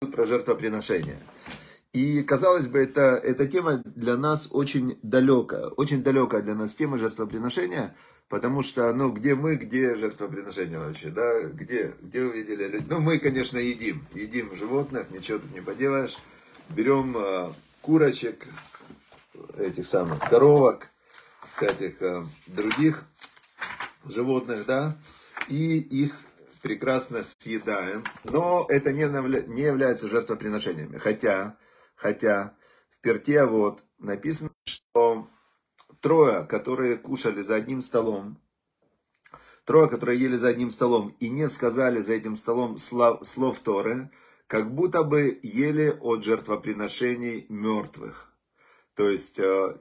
про жертвоприношение. И, казалось бы, эта тема для нас очень далекая для нас тема жертвоприношения, потому что, ну, где жертвоприношение вообще, да, где вы видели людей? Ну, мы, конечно, едим животных, ничего тут не поделаешь, берем курочек, этих самых коровок, всяких других животных, да, и их прекрасно съедаем, но это не является жертвоприношениями, хотя в Пиркей Авот написано, что трое, которые ели за одним столом и не сказали за этим столом слов Торы, как будто бы ели от жертвоприношений мертвых, то есть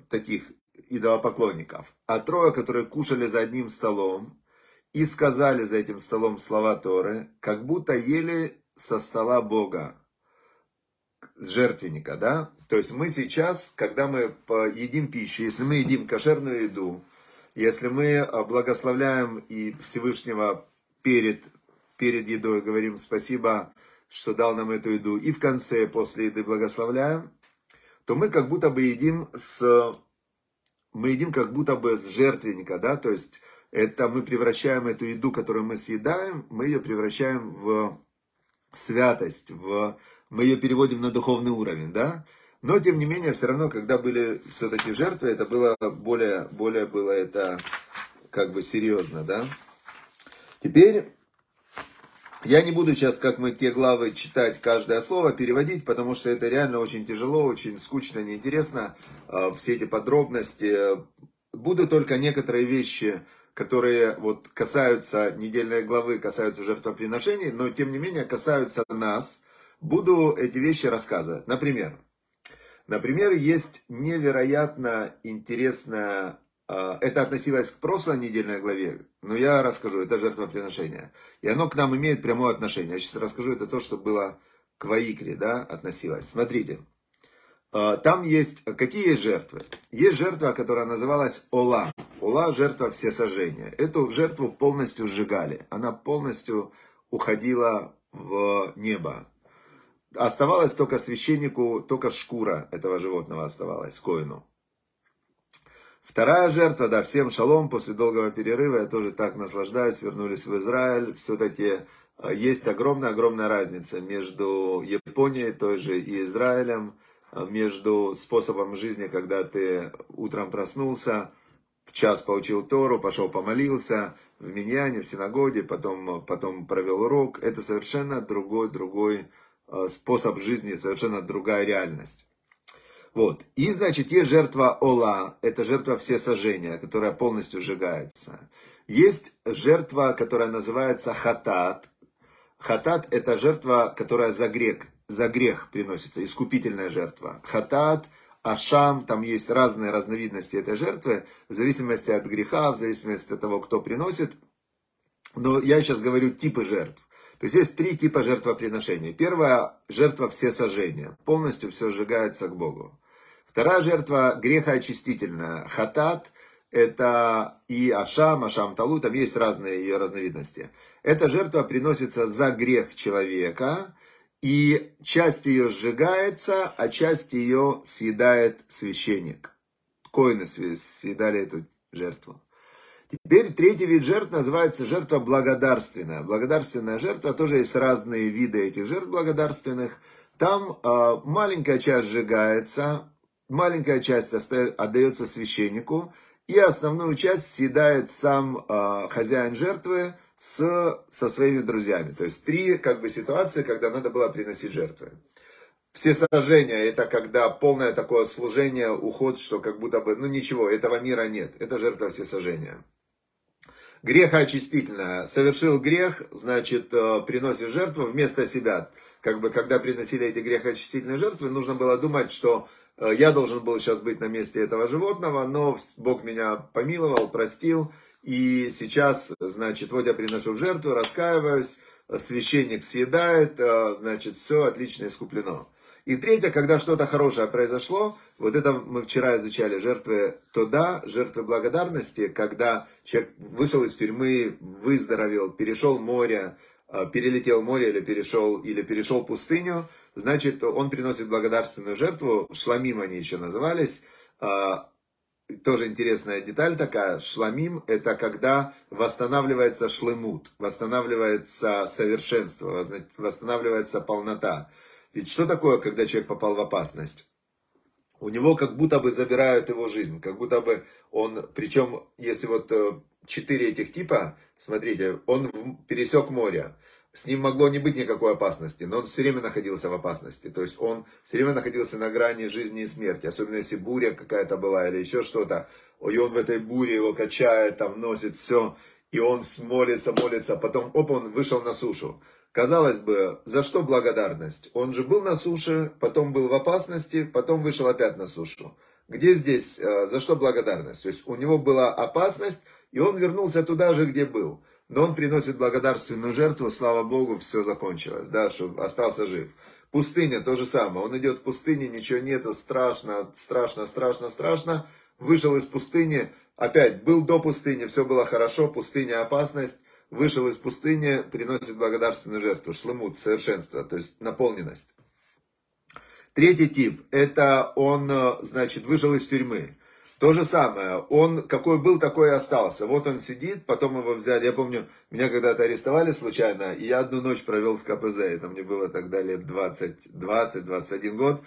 таких идолопоклонников. А трое, которые кушали за одним столом и сказали за этим столом слова Торы, как будто ели со стола Бога, с жертвенника, да? То есть мы сейчас, когда мы едим пищу, если мы едим кошерную еду, если мы благословляем и Всевышнего перед едой, говорим спасибо, что дал нам эту еду, и в конце, после еды благословляем, то мы как будто бы едим как будто бы с жертвенника, да, то есть это мы превращаем эту еду, которую мы съедаем, мы ее превращаем в святость, мы ее переводим на духовный уровень, да, но тем не менее, все равно, когда были все-таки жертвы, это было более было это как бы серьезно, да. Теперь я не буду сейчас, как мы те главы, читать каждое слово, переводить, потому что это реально очень тяжело, очень скучно, неинтересно, все эти подробности. Буду только некоторые вещи, которые вот касаются недельной главы, касаются жертвоприношений, но тем не менее касаются нас. Буду эти вещи рассказывать. Например, есть невероятно интересная... Это относилось к прошлой недельной главе, но я расскажу, это жертвоприношение. И оно к нам имеет прямое отношение. Я сейчас расскажу, это то, что было к Ваикре, да, относилось. Смотрите, там есть... Какие есть жертвы? Есть жертва, которая называлась Ола. Ола – жертва всесожжения. Эту жертву полностью сжигали. Она полностью уходила в небо. Оставалась только священнику, только шкура этого животного оставалась, Коэну. Вторая жертва, да, всем шалом, после долгого перерыва, я тоже так наслаждаюсь, вернулись в Израиль. Все-таки есть огромная-огромная разница между Японией, той же, и Израилем, между способом жизни, когда ты утром проснулся, в час получил Тору, пошел помолился, в миньяне, в синагоге, потом провел урок. Это совершенно другой способ жизни, совершенно другая реальность. Вот. И, значит, есть жертва Ола, это жертва всесожжения, которая полностью сжигается. Есть жертва, которая называется Хатат. Хатат – это жертва, которая за грех приносится, искупительная жертва. Хатат, Ашам, там есть разные разновидности этой жертвы, в зависимости от греха, в зависимости от того, кто приносит. Но я сейчас говорю типы жертв. То есть есть три типа жертвоприношений. Первая – жертва всесожжения, полностью все сжигается к Богу. Вторая жертва грехоочистительная, хатат, это и ашам, талу, там есть разные ее разновидности. Эта жертва приносится за грех человека, и часть ее сжигается, а часть ее съедает священник. Коэны съедали эту жертву. Теперь третий вид жертв называется жертва благодарственная. Благодарственная жертва, тоже есть разные виды этих жертв благодарственных. Там маленькая часть сжигается, маленькая часть отдается священнику, и основную часть съедает сам хозяин жертвы со своими друзьями. То есть три как бы ситуации, когда надо было приносить жертвы. Всесожжение – это когда полное такое служение, уход, что как будто бы, ну ничего, этого мира нет. Это жертва всесожжения. Грехоочистительное. Совершил грех, значит, приносишь жертву вместо себя. Как бы, когда приносили эти грехоочистительные жертвы, нужно было думать, что я должен был сейчас быть на месте этого животного, но Бог меня помиловал, простил. И сейчас, значит, вот я приношу в жертву, раскаиваюсь, священник съедает, значит, все отлично искуплено. И третье, когда что-то хорошее произошло, вот это мы вчера изучали, жертвы Тода, жертвы благодарности, когда человек вышел из тюрьмы, выздоровел, перешел море, перелетел море или перешел пустыню, значит, он приносит благодарственную жертву. Шламим они еще назывались. Тоже интересная деталь такая. Шламим – это когда восстанавливается шлемут, восстанавливается совершенство, восстанавливается полнота. Ведь что такое, когда человек попал в опасность? У него как будто бы забирают его жизнь, как будто бы он, причем, если вот 4 этих типа, смотрите, он пересек море, с ним могло не быть никакой опасности, но он все время находился в опасности, то есть он все время находился на грани жизни и смерти, особенно если буря какая-то была или еще что-то, и он в этой буре его качает, там носит все, и он молится, потом, оп, он вышел на сушу. Казалось бы, за что благодарность? Он же был на суше, потом был в опасности, потом вышел опять на сушу. Где здесь, за что благодарность? То есть у него была опасность, и он вернулся туда же, где был. Но он приносит благодарственную жертву, слава Богу, все закончилось, да, что остался жив. Пустыня, то же самое. Он идет в пустыне, ничего нету, страшно. Вышел из пустыни, опять был до пустыни, все было хорошо, пустыня, опасность. Вышел из пустыни, приносит благодарственную жертву. Шлемут, совершенство, то есть наполненность. Третий тип, это он, значит, вышел из тюрьмы. То же самое, он какой был, такой и остался. Вот он сидит, потом его взяли. Я помню, меня когда-то арестовали случайно, и я одну ночь провел в КПЗ. Это мне было тогда лет 20-21 год.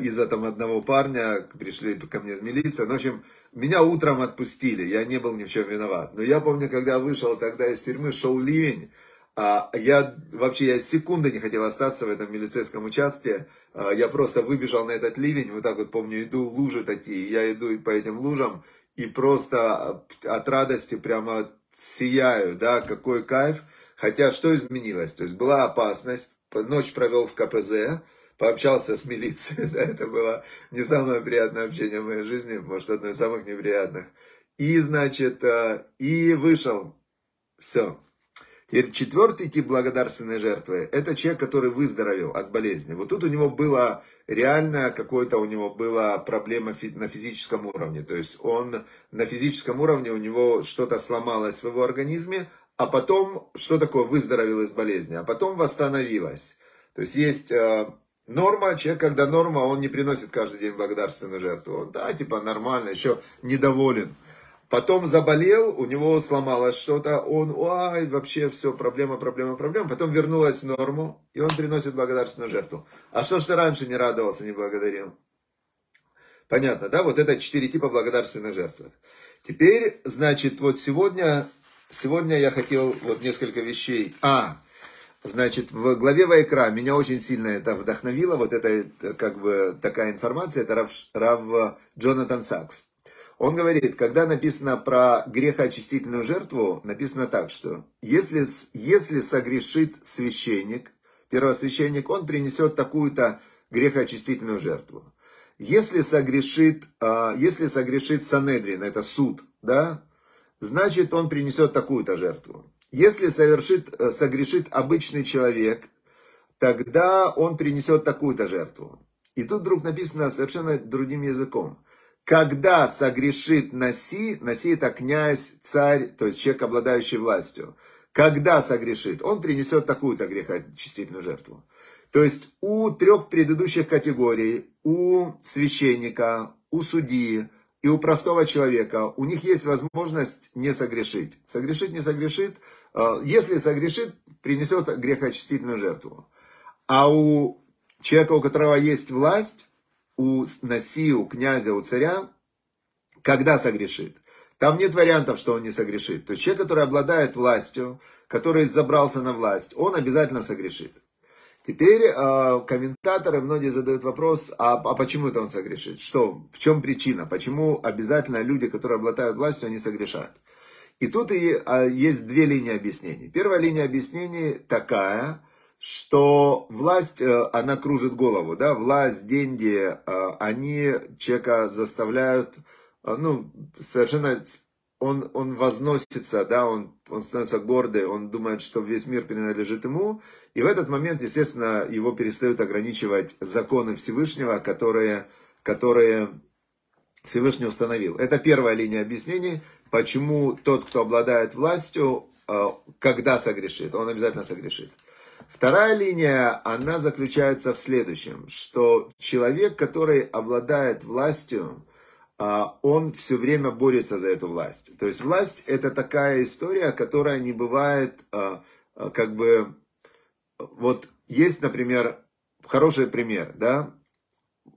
Из-за там одного парня пришли ко мне из милиции. В общем, меня утром отпустили, я не был ни в чем виноват. Но я помню, когда вышел тогда из тюрьмы, шел ливень. Я секунды не хотел остаться в этом милицейском участке. Я просто выбежал на этот ливень, вот так вот помню, иду, лужи такие, я иду по этим лужам и просто от радости прямо сияю, да, какой кайф. Хотя что изменилось? То есть была опасность, ночь провел в КПЗ, пообщался с милицией, да, это было не самое приятное общение в моей жизни, может, одно из самых неприятных. И, значит, и вышел, все. Теперь четвертый тип благодарственной жертвы – это человек, который выздоровел от болезни. Вот тут у него была реально какая-то проблема на физическом уровне. То есть он на физическом уровне, у него что-то сломалось в его организме, а потом, что такое выздоровел из болезни, а потом восстановилось. То есть есть норма, человек, когда норма, он не приносит каждый день благодарственную жертву. Он, да, типа нормально, еще недоволен. Потом заболел, у него сломалось что-то, он, ай, вообще все, проблема. Потом вернулась в норму, и он приносит благодарственную жертву. А что ж ты раньше не радовался, не благодарил? Понятно, да? Вот это 4 типа благодарственной жертвы. Теперь, значит, вот сегодня я хотел вот несколько вещей. Значит, в главе Ваикра меня очень сильно это вдохновило, вот это как бы такая информация, это Рав Джонатан Сакс. Он говорит, когда написано про грехоочистительную жертву, написано так, что если согрешит священник, первосвященник, он принесет такую-то грехоочистительную жертву. Если согрешит Санедрин, это суд, да, значит он принесет такую-то жертву. Если согрешит обычный человек, тогда он принесет такую-то жертву. И тут вдруг написано совершенно другим языком. Когда согрешит Наси это князь, царь, то есть человек, обладающий властью. Когда согрешит, он принесет такую-то грехоочистительную жертву. То есть у 3 предыдущих категорий, у священника, у судьи и у простого человека, у них есть возможность не согрешить. Не согрешит. Если согрешит, принесет грехоочистительную жертву. А у человека, у которого есть власть, у Наси, у князя, у царя, когда согрешит. Там нет вариантов, что он не согрешит. То есть человек, который обладает властью, который забрался на власть, он обязательно согрешит. Теперь комментаторы многие задают вопрос, а почему это он согрешит? Что, в чем причина? Почему обязательно люди, которые обладают властью, они согрешат? И тут есть 2 линии объяснений. Первая линия объяснений такая, что власть, она кружит голову, да, власть, деньги, они человека заставляют, ну, совершенно, он возносится, да, он становится гордый, он думает, что весь мир принадлежит ему, и в этот момент, естественно, его перестают ограничивать законы Всевышнего, которые Всевышний установил. Это первая линия объяснений, почему тот, кто обладает властью, когда согрешит, он обязательно согрешит. Вторая линия, она заключается в следующем, что человек, который обладает властью, он все время борется за эту власть. То есть власть — это такая история, которая не бывает, как бы, вот есть, например, хороший пример, да,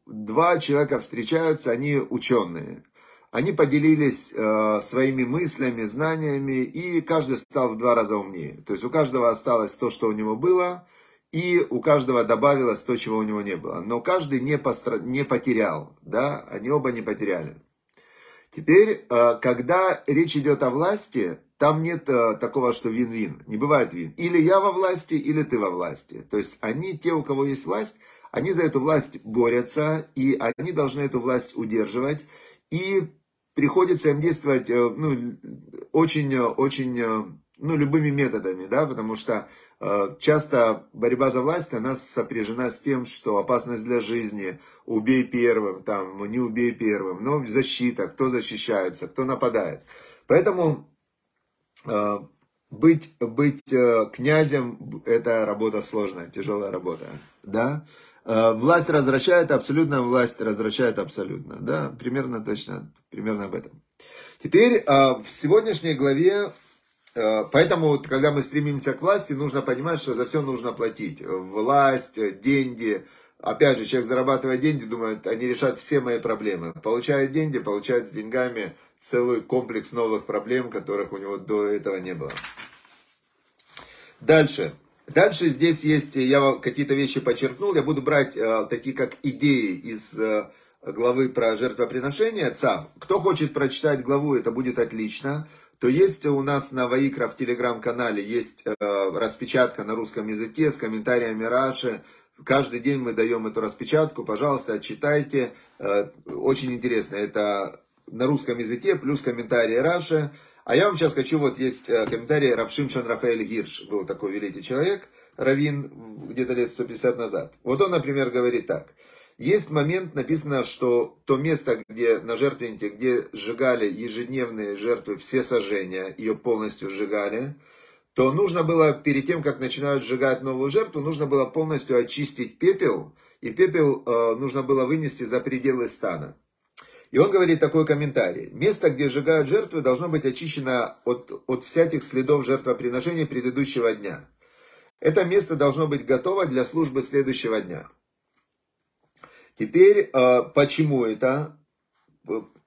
два человека встречаются, они ученые. Они поделились своими мыслями, знаниями, и каждый стал в 2 раза умнее. То есть у каждого осталось то, что у него было, и у каждого добавилось то, чего у него не было. Но каждый не потерял, да? Они оба не потеряли. Теперь, когда речь идет о власти, там нет такого, что вин-вин. Не бывает вин. Или я во власти, или ты во власти. То есть они, те, у кого есть власть, они за эту власть борются, и они должны эту власть удерживать. И приходится им действовать любыми методами, да, потому что часто борьба за власть, она сопряжена с тем, что опасность для жизни, убей первым, там, не убей первым, но защита, кто защищается, кто нападает. Поэтому быть князем – это работа сложная, тяжелая работа, да. Власть развращает абсолютно, власть развращает абсолютно. Да, примерно точно, примерно об этом. Теперь в сегодняшней главе, поэтому, когда мы стремимся к власти, нужно понимать, что за все нужно платить. Власть, деньги. Опять же, человек зарабатывает деньги, думает, они решат все мои проблемы. Получает деньги, получает с деньгами целый комплекс новых проблем, которых у него до этого не было. Дальше. Дальше здесь есть, я какие-то вещи подчеркнул, я буду брать такие как идеи из главы про жертвоприношение, Цав. Кто хочет прочитать главу, это будет отлично. То есть у нас на Ваикра в телеграм-канале есть распечатка на русском языке с комментариями Раши. Каждый день мы даем эту распечатку, пожалуйста, читайте. Очень интересно, это на русском языке, плюс комментарии Раши. А я вам сейчас хочу, вот есть комментарий Рав Шимшон Рафаэль Гирш, был такой великий человек, раввин, где-то лет 150 назад. Вот он, например, говорит так. Есть момент, написано, что то место, где на жертвеннике, где сжигали ежедневные жертвы, все сожжения, ее полностью сжигали, то нужно было, перед тем, как начинают сжигать новую жертву, нужно было полностью очистить пепел, и пепел нужно было вынести за пределы стана. И он говорит такой комментарий. Место, где сжигают жертвы, должно быть очищено от всяких следов жертвоприношения предыдущего дня. Это место должно быть готово для службы следующего дня. Теперь, почему это?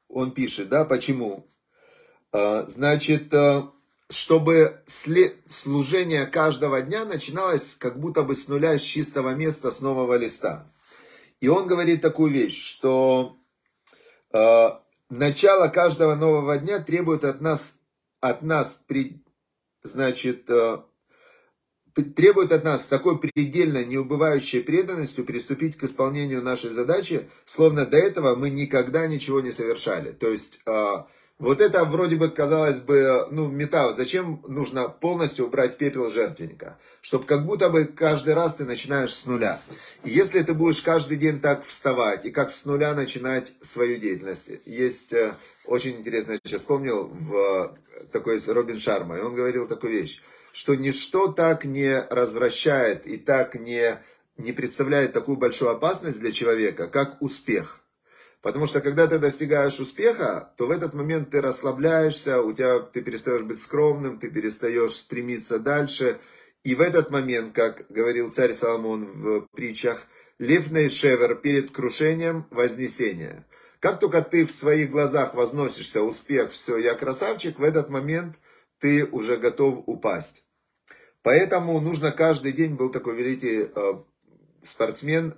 Он пишет, да, почему? Значит, чтобы служение каждого дня начиналось как будто бы с нуля, с чистого места, с нового листа. И он говорит такую вещь, что... начало каждого нового дня требует от нас с такой предельно неубывающей преданностью приступить к исполнению нашей задачи, словно до этого мы никогда ничего не совершали. То есть, вот это вроде бы, казалось бы, метафора. Зачем нужно полностью убрать пепел жертвенника? Чтобы как будто бы каждый раз ты начинаешь с нуля. И если ты будешь каждый день так вставать и как с нуля начинать свою деятельность. Есть очень интересно, я сейчас вспомнил, такой Робин Шарма, и он говорил такую вещь, что ничто так не развращает и так не представляет такую большую опасность для человека, как успех. Потому что, когда ты достигаешь успеха, то в этот момент ты расслабляешься, ты перестаешь быть скромным, ты перестаешь стремиться дальше. И в этот момент, как говорил царь Соломон в притчах, лифней шевер перед крушением вознесения. Как только ты в своих глазах возносишься, успех, все, я красавчик, в этот момент ты уже готов упасть. Поэтому нужно каждый день, был такой великий спортсмен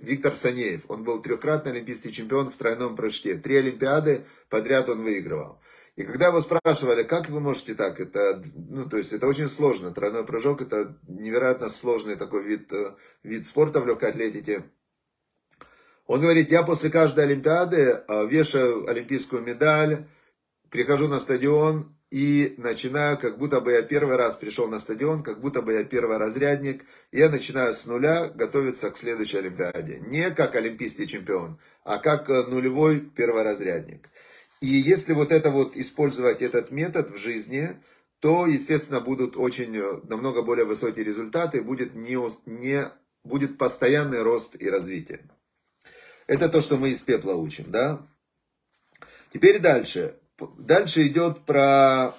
Виктор Санеев. Он был 3-кратный олимпийский чемпион в тройном прыжке. 3 олимпиады подряд он выигрывал. И когда его спрашивали, как вы можете так, это очень сложно. Тройной прыжок — это невероятно сложный такой вид спорта в легкой атлетике. Он говорит, я после каждой олимпиады вешаю олимпийскую медаль, прихожу на стадион и начинаю, как будто бы я первый раз пришел на стадион, как будто бы я перворазрядник. Я начинаю с нуля готовиться к следующей Олимпиаде. Не как олимпийский чемпион, а как нулевой перворазрядник. И если вот использовать этот метод в жизни, то, естественно, будут очень намного более высокие результаты, будет постоянный рост и развитие. Это то, что мы из пепла учим, да? Теперь дальше. Дальше идет про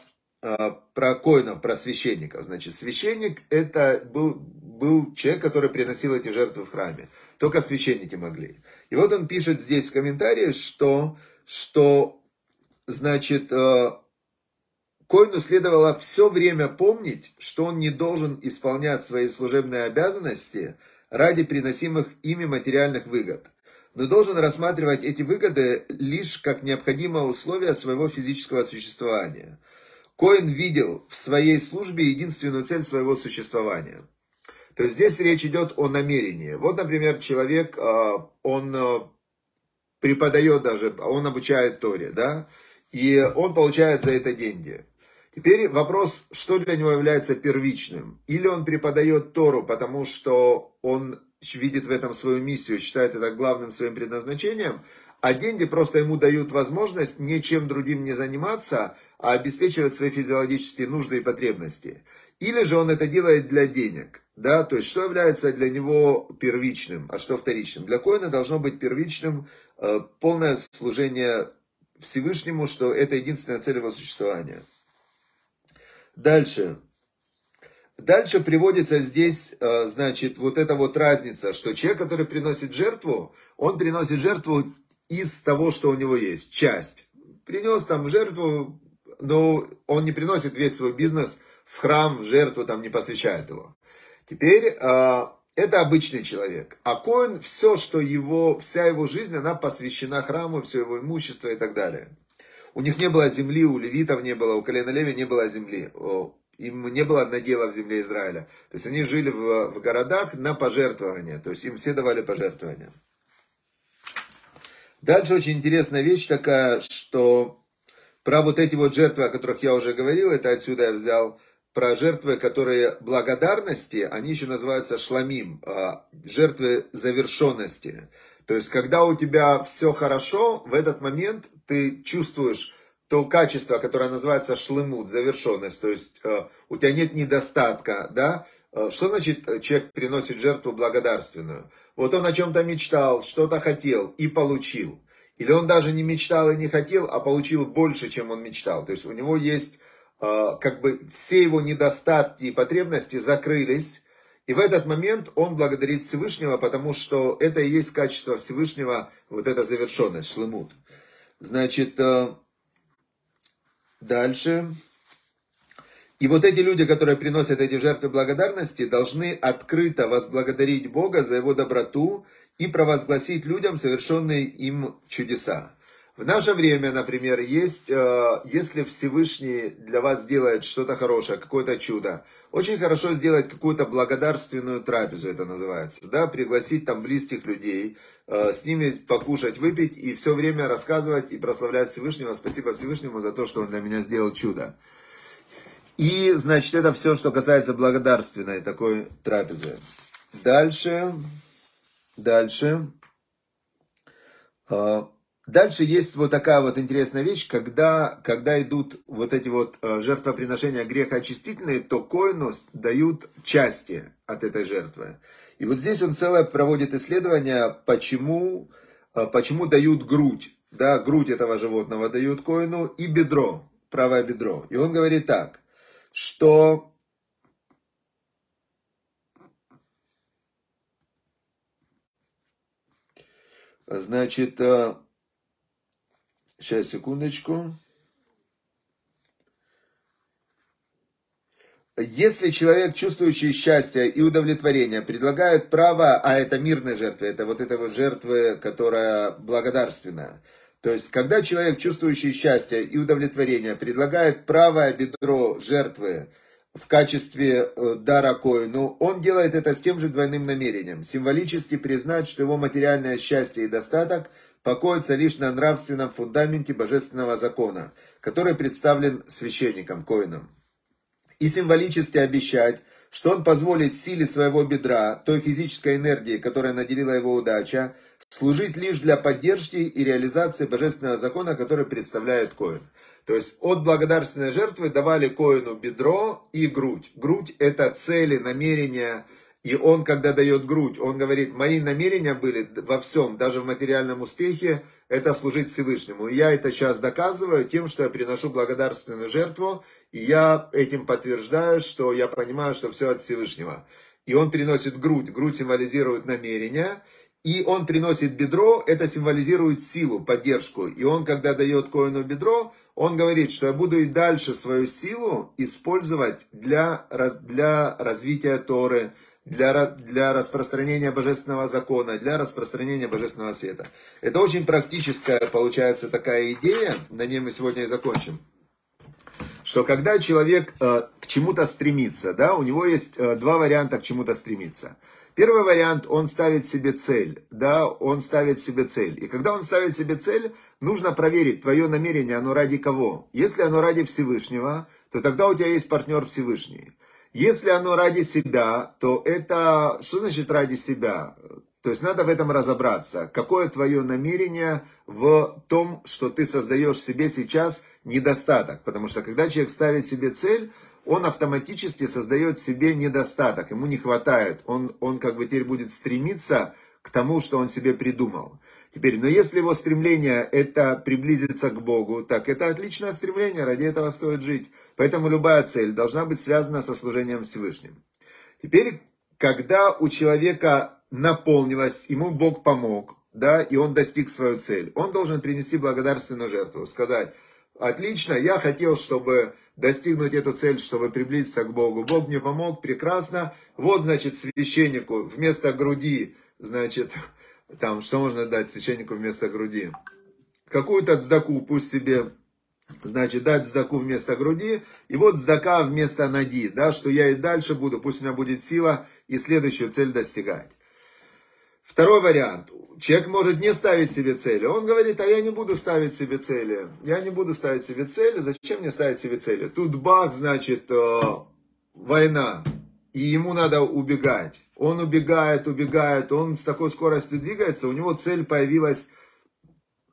коэнов, про священников. Значит, священник это был человек, который приносил эти жертвы в храме. Только священники могли. И вот он пишет здесь в комментарии, что значит, коэну следовало все время помнить, что он не должен исполнять свои служебные обязанности ради приносимых ими материальных выгод, но должен рассматривать эти выгоды лишь как необходимое условие своего физического существования. Коэн видел в своей службе единственную цель своего существования. То есть здесь речь идет о намерении. Вот, например, человек, он преподает даже, он обучает Торе, да, и он получает за это деньги. Теперь вопрос, что для него является первичным. Или он преподает Тору, потому что он видит в этом свою миссию, считает это главным своим предназначением, а деньги просто ему дают возможность ничем другим не заниматься, а обеспечивать свои физиологические нужды и потребности. Или же он это делает для денег, да, то есть что является для него первичным, а что вторичным. Для коэна должно быть первичным полное служение Всевышнему, что это единственная цель его существования. Дальше. Дальше приводится здесь, значит, вот эта вот разница, что человек, который приносит жертву, он приносит жертву из того, что у него есть, часть. Принес там жертву, но он не приносит весь свой бизнес в храм, в жертву, там не посвящает его. Теперь это обычный человек. А коэн, все, что его, вся его жизнь, она посвящена храму, все его имущество и так далее. У них не было земли, у левитов не было, у колена Леви не было земли. Им не было надела в земле Израиля. То есть они жили в городах на пожертвования. То есть им все давали пожертвования. Дальше очень интересная вещь такая, что про вот эти вот жертвы, о которых я уже говорил, это отсюда я взял, про жертвы, которые благодарности, они еще называются шламим, жертвы завершенности. То есть когда у тебя все хорошо, в этот момент ты чувствуешь то качество, которое называется шлемут, завершенность, то есть у тебя нет недостатка, да? Что значит человек приносит жертву благодарственную? Вот он о чем-то мечтал, что-то хотел и получил. Или он даже не мечтал и не хотел, а получил больше, чем он мечтал. То есть у него есть, как бы, все его недостатки и потребности закрылись. И в этот момент он благодарит Всевышнего, потому что это и есть качество Всевышнего, вот эта завершенность, шлемут. Значит... Дальше. И вот эти люди, которые приносят эти жертвы благодарности, должны открыто возблагодарить Бога за его доброту и провозгласить людям совершенные им чудеса. В наше время, например, есть, если Всевышний для вас делает что-то хорошее, какое-то чудо, очень хорошо сделать какую-то благодарственную трапезу, это называется, да, пригласить там близких людей, с ними покушать, выпить и все время рассказывать и прославлять Всевышнего, спасибо Всевышнему за то, что он для меня сделал чудо. И, значит, это все, что касается благодарственной такой трапезы. Дальше. Дальше есть вот такая вот интересная вещь, когда идут вот эти вот жертвоприношения грехоочистительные, то коэну дают части от этой жертвы. И вот здесь он целое проводит исследование, почему дают грудь, да, грудь этого животного дают коэну и бедро, правое бедро. И он говорит так, что... Значит... Сейчас, секундочку. Если человек, чувствующий счастье и удовлетворение, предлагает право, а это мирная жертва, это вот эта вот жертва, которая благодарственная. То есть, когда человек, чувствующий счастье и удовлетворение, предлагает правое бедро жертвы в качестве дара коэну, он делает это с тем же двойным намерением. Символически признать, что его материальное счастье и достаток – покоится лишь на нравственном фундаменте божественного закона, который представлен священником, коэном. И символически обещать, что он позволит силе своего бедра, той физической энергии, которая наделила его удача, служить лишь для поддержки и реализации божественного закона, который представляет Коэн. То есть от благодарственной жертвы давали Коэну бедро и грудь. Грудь — это цели, намерения. И он, когда дает грудь, он говорит: мои намерения были во всем, даже в материальном успехе, это служить Всевышнему. И я это сейчас доказываю тем, что я приношу благодарственную жертву, и я этим подтверждаю, что я понимаю, что все от Всевышнего. И он приносит грудь, грудь символизирует намерение, и он приносит бедро, это символизирует силу, поддержку. И он, когда дает Коэну бедро, он говорит, что я буду и дальше свою силу использовать для развития Торы, для распространения божественного закона, для распространения божественного света. Это очень практическая, получается, такая идея, на ней мы сегодня и закончим, что когда человек к чему-то стремится, да, у него есть два варианта к чему-то стремиться. Первый вариант, он ставит себе цель, да, он ставит себе цель. И когда он ставит себе цель, нужно проверить твое намерение, оно ради кого. Если оно ради Всевышнего, то тогда у тебя есть партнер Всевышний. Если оно ради себя, то это... Что значит ради себя? То есть надо в этом разобраться. Какое твое намерение в том, что ты создаешь себе сейчас недостаток? Потому что когда человек ставит себе цель, он автоматически создает себе недостаток. Ему не хватает. Он как бы теперь будет стремиться к тому, что он себе придумал. Теперь, но если его стремление это приблизиться к Богу, так это отличное стремление, ради этого стоит жить. Поэтому любая цель должна быть связана со служением Всевышним. Теперь, когда у человека наполнилось, ему Бог помог, да, и он достиг свою цель, он должен принести благодарственную жертву, сказать: отлично, я хотел, чтобы достигнуть эту цель, чтобы приблизиться к Богу. Бог мне помог, прекрасно. Вот, значит, священнику вместо груди, значит, там, что можно дать священнику вместо груди? Какую-то цдаку, пусть себе, значит, дать цдаку вместо груди, и вот цдака вместо нади, да, что я и дальше буду, пусть у меня будет сила и следующую цель достигать. Второй вариант. Человек может не ставить себе цели. Он говорит: а я не буду ставить себе цели. Я не буду ставить себе цели. Зачем мне ставить себе цели? Тут бах, значит, война. И ему надо убегать. Он убегает, убегает. Он с такой скоростью двигается. У него цель появилась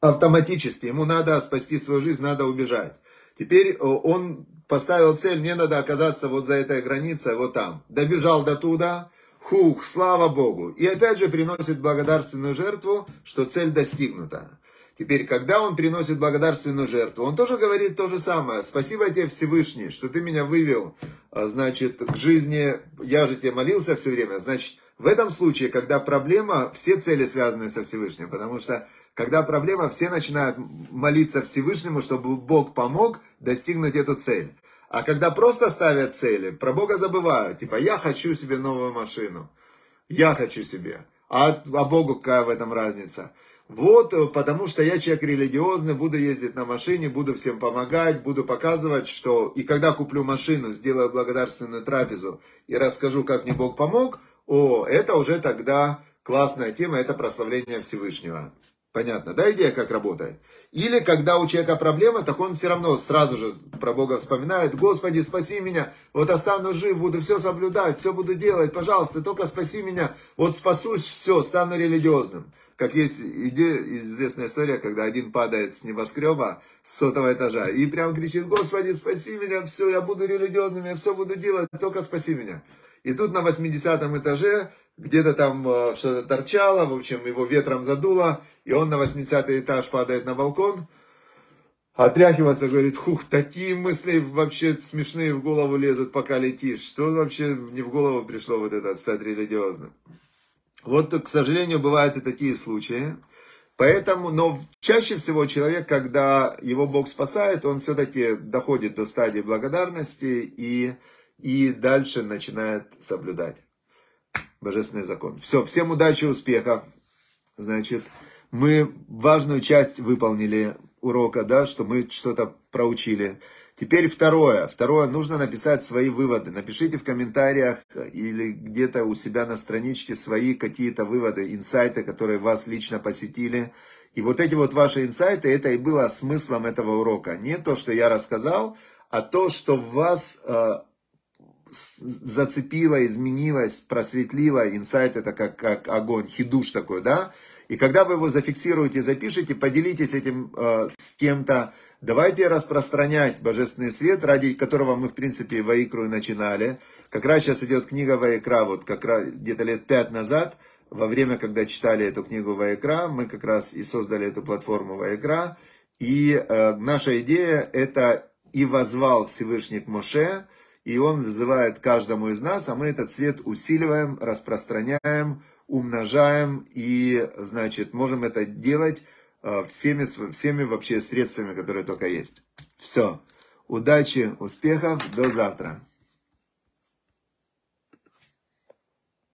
автоматически. Ему надо спасти свою жизнь, надо убежать. Теперь он поставил цель: мне надо оказаться вот за этой границей, вот там. Добежал до туда. Хух, слава Богу. И опять же приносит благодарственную жертву, что цель достигнута. Теперь, когда он приносит благодарственную жертву, он тоже говорит то же самое. Спасибо тебе, Всевышний, что ты меня вывел, значит, к жизни. Я же тебе молился все время. Значит, в этом случае, когда проблема, все цели связаны со Всевышним. Потому что, когда проблема, все начинают молиться Всевышнему, чтобы Бог помог достигнуть эту цель. А когда просто ставят цели, про Бога забывают. Типа, я хочу себе новую машину. Я хочу себе. А Богу какая в этом разница? Вот, потому что я человек религиозный, буду ездить на машине, буду всем помогать, буду показывать, что... И когда куплю машину, сделаю благодарственную трапезу и расскажу, как мне Бог помог, о, это уже тогда классная тема, это прославление Всевышнего. Понятно, да, идея, как работает? Или когда у человека проблема, так он все равно сразу же про Бога вспоминает: Господи, спаси меня, вот останусь жив, буду все соблюдать, все буду делать, пожалуйста, только спаси меня, вот спасусь, все, стану религиозным. Как есть известная история, когда один падает с небоскреба, с 100-го этажа, и прям кричит: Господи, спаси меня, все, я буду религиозным, я все буду делать, только спаси меня. И тут на 80-м этаже где-то там что-то торчало, в общем, его ветром задуло, и он на 80-й этаж падает на балкон, отряхивается, говорит: хух, такие мысли вообще смешные в голову лезут, пока летишь. Что вообще мне в голову пришло вот это, стать религиозным? Вот, к сожалению, бывают и такие случаи. Поэтому, но чаще всего человек, когда его Бог спасает, он все-таки доходит до стадии благодарности и дальше начинает соблюдать божественный закон. Все, всем удачи, успехов. Значит, мы важную часть выполнили урока, да, что мы что-то проучили. Теперь второе. Второе, нужно написать свои выводы. Напишите в комментариях или где-то у себя на страничке свои какие-то выводы, инсайты, которые вас лично посетили. И вот эти вот ваши инсайты, это и было смыслом этого урока. Не то, что я рассказал, а то, что в вас... зацепило, изменилось, просветлило. Инсайт — это как огонь, хидуш такой, да? И когда вы его зафиксируете, запишите, поделитесь этим с кем-то. Давайте распространять божественный свет, ради которого мы, в принципе, Ваикру и начинали. Как раз сейчас идет книга Ваикра, вот как раз где-то лет 5 назад, во время, когда читали эту книгу Ваикра, мы как раз и создали эту платформу Ваикра. И наша идея — это «И возвал Всевышний к Моше», и он взывает каждому из нас, а мы этот свет усиливаем, распространяем, умножаем и, значит, можем это делать всеми вообще средствами, которые только есть. Все. Удачи, успехов, до завтра.